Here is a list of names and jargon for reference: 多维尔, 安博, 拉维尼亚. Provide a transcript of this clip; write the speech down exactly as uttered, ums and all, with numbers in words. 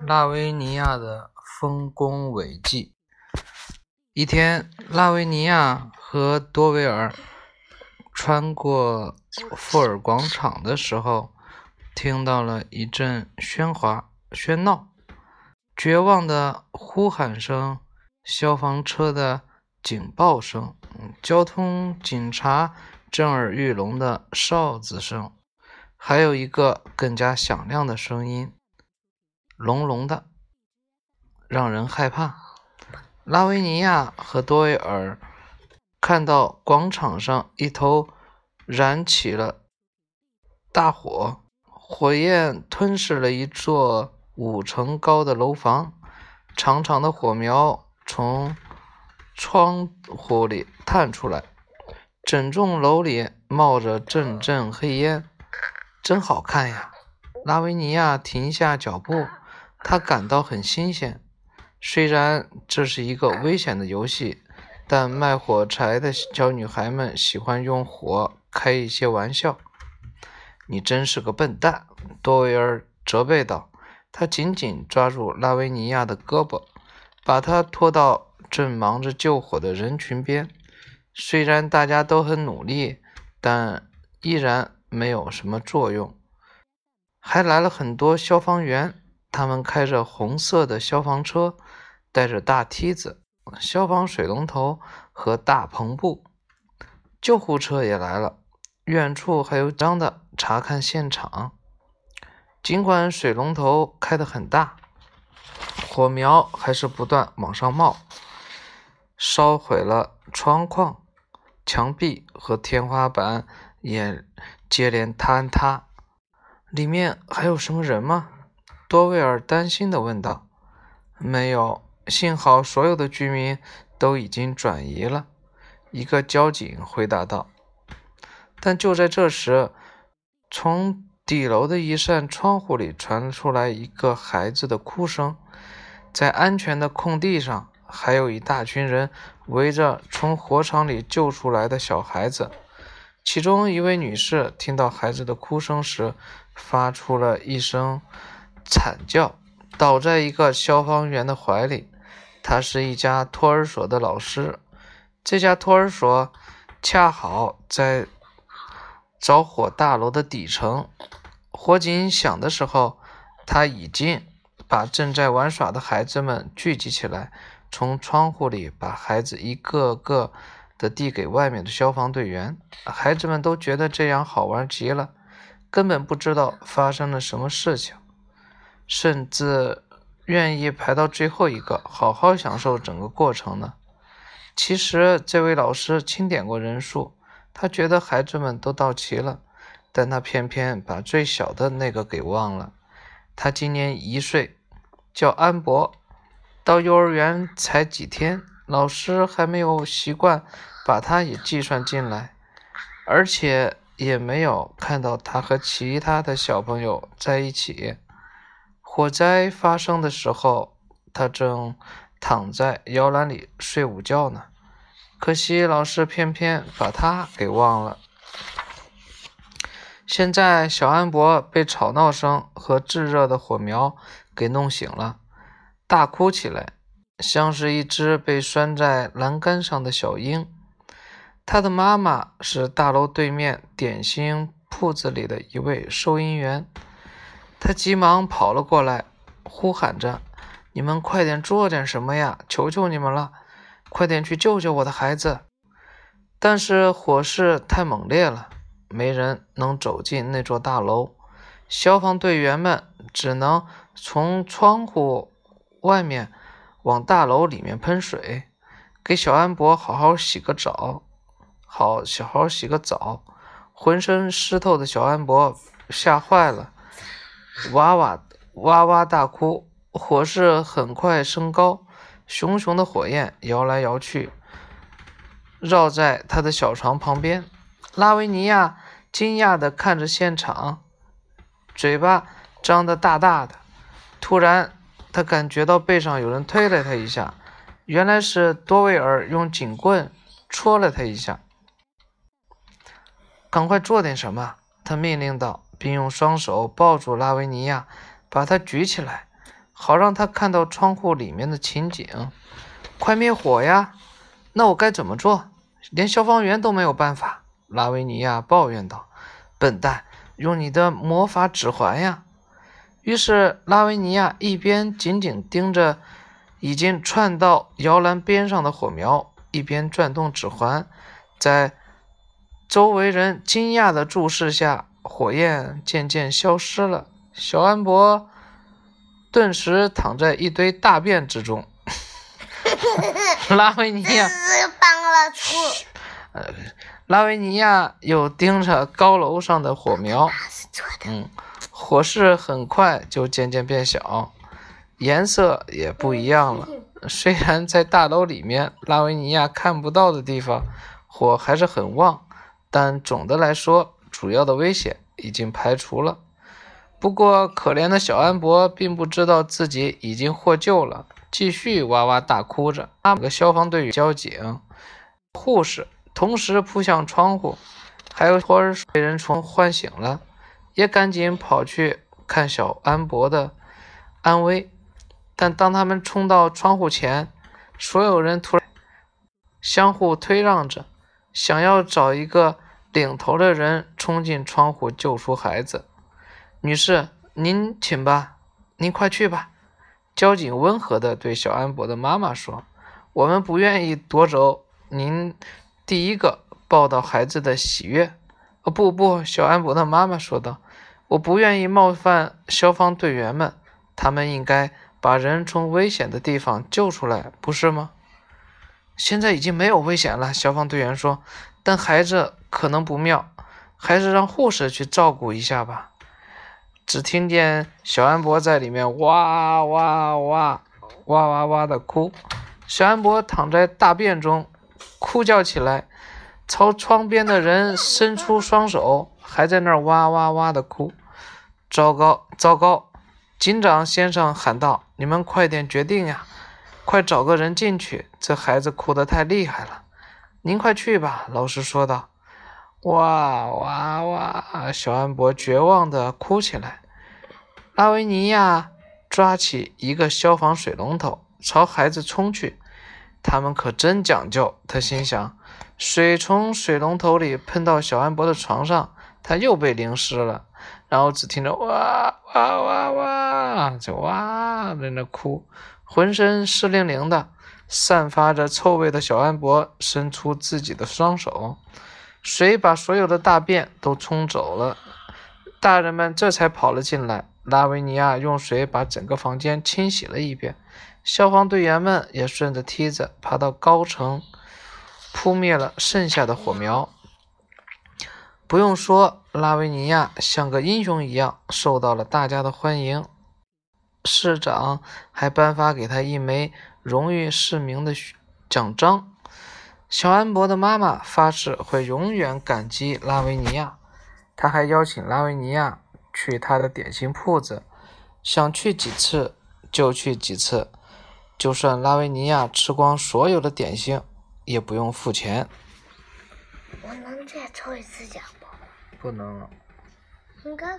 拉维尼亚的丰功伟绩。一天，拉维尼亚和多维尔穿过富尔广场的时候，听到了一阵喧哗喧闹，绝望的呼喊声，消防车的警报声，交通警察震耳欲聋的哨子声，还有一个更加响亮的声音，隆隆的，让人害怕。拉维尼亚和多维尔看到广场上一头燃起了大火，火焰吞噬了一座五层高的楼房，长长的火苗从窗户里探出来，整栋楼里冒着阵阵黑烟，真好看呀！拉维尼亚停下脚步，她感到很新鲜。虽然这是一个危险的游戏，但卖火柴的小女孩们喜欢用火开一些玩笑。你真是个笨蛋，多维尔责备道。他紧紧抓住拉维尼亚的胳膊，把她拖到正忙着救火的人群边。虽然大家都很努力，但依然没有什么作用。还来了很多消防员，他们开着红色的消防车，带着大梯子、消防水龙头和大篷布。救护车也来了，远处还有张的查看现场。尽管水龙头开得很大，火苗还是不断往上冒，烧毁了窗框、墙壁和天花板，也接连坍塌。里面还有什么人吗？多维尔担心地问道。没有，幸好所有的居民都已经转移了，一个交警回答道。但就在这时，从底楼的一扇窗户里传出来一个孩子的哭声。在安全的空地上，还有一大群人围着从火场里救出来的小孩子。其中一位女士听到孩子的哭声时，发出了一声惨叫，倒在一个消防员的怀里。她是一家托儿所的老师，这家托儿所恰好在着火大楼的底层。火警响的时候，她已经把正在玩耍的孩子们聚集起来，从窗户里把孩子一个个的递给外面的消防队员。孩子们都觉得这样好玩极了，根本不知道发生了什么事情，甚至愿意排到最后一个，好好享受整个过程呢。其实这位老师清点过人数，他觉得孩子们都到齐了，但他偏偏把最小的那个给忘了。他今年一岁，叫安博，到幼儿园才几天，老师还没有习惯把他也计算进来，而且也没有看到他和其他的小朋友在一起。火灾发生的时候，他正躺在摇篮里睡午觉呢，可惜老师偏偏把他给忘了。现在小安博被吵闹声和炙热的火苗给弄醒了，大哭起来，像是一只被拴在栏杆上的小鹰。他的妈妈是大楼对面点心铺子里的一位收银员，他急忙跑了过来，呼喊着，你们快点做点什么呀，求求你们了，快点去救救我的孩子。但是火势太猛烈了，没人能走进那座大楼，消防队员们只能从窗户外面往大楼里面喷水，给小安博好好洗个澡。好，好好洗个澡。浑身湿透的小安博吓坏了，哇哇哇哇大哭。火势很快升高，熊熊的火焰摇来摇去，绕在他的小床旁边。拉维尼亚惊讶地看着现场，嘴巴张得大大的。突然，他感觉到背上有人推了他一下，原来是多维尔用警棍戳了他一下。赶快做点什么，他命令道，并用双手抱住拉维尼亚，把她举起来，好让她看到窗户里面的情景。快灭火呀！那我该怎么做？连消防员都没有办法。拉维尼亚抱怨道，笨蛋，用你的魔法指环呀！于是拉维尼亚一边紧紧盯着已经窜到摇篮边上的火苗，一边转动指环，在周围人惊讶的注视下，火焰渐渐消失了。小安博顿时躺在一堆大便之中。拉维尼亚帮了出、呃、拉维尼亚又盯着高楼上的火苗，嗯，火势很快就渐渐变小，颜色也不一样了。虽然在大楼里面拉维尼亚看不到的地方火还是很旺，但总的来说主要的危险已经排除了。不过可怜的小安博并不知道自己已经获救了，继续哇哇大哭着。他们个消防队员、交警、护士同时扑向窗户，还有托儿被人从唤醒了，也赶紧跑去看小安博的安危。但当他们冲到窗户前，所有人突然相互推让着，想要找一个领头的人冲进窗户救出孩子。女士，您请吧，您快去吧。交警温和地对小安博的妈妈说，我们不愿意夺走您第一个抱到孩子的喜悦。哦，不不，小安博的妈妈说道，我不愿意冒犯消防队员们，他们应该把人从危险的地方救出来，不是吗？现在已经没有危险了，消防队员说，但孩子可能不妙，还是让护士去照顾一下吧。只听见小安博在里面哇哇哇哇哇哇的哭。小安博躺在大便中哭叫起来，朝窗边的人伸出双手，还在那儿哇哇哇的哭。糟糕糟糕，警长先生喊道，你们快点决定呀，快找个人进去，这孩子哭得太厉害了。您快去吧，老师说道。哇哇哇，小安博绝望地哭起来。拉维尼亚抓起一个消防水龙头朝孩子冲去，他们可真讲究，他心想。水从水龙头里喷到小安博的床上，他又被淋湿了，然后只听着哇哇哇哇，就哇在那哭。浑身湿淋淋的，散发着臭味的小安博伸出自己的双手，水把所有的大便都冲走了，大人们这才跑了进来。拉维尼亚用水把整个房间清洗了一遍，消防队员们也顺着梯子爬到高层，扑灭了剩下的火苗。不用说，拉维尼亚像个英雄一样受到了大家的欢迎，市长还颁发给他一枚荣誉市民的奖章。小安博的妈妈发誓会永远感激拉维尼亚，她还邀请拉维尼亚去她的点心铺子，想去几次就去几次，就算拉维尼亚吃光所有的点心也不用付钱。我能再抽一次奖吗？不能了。应该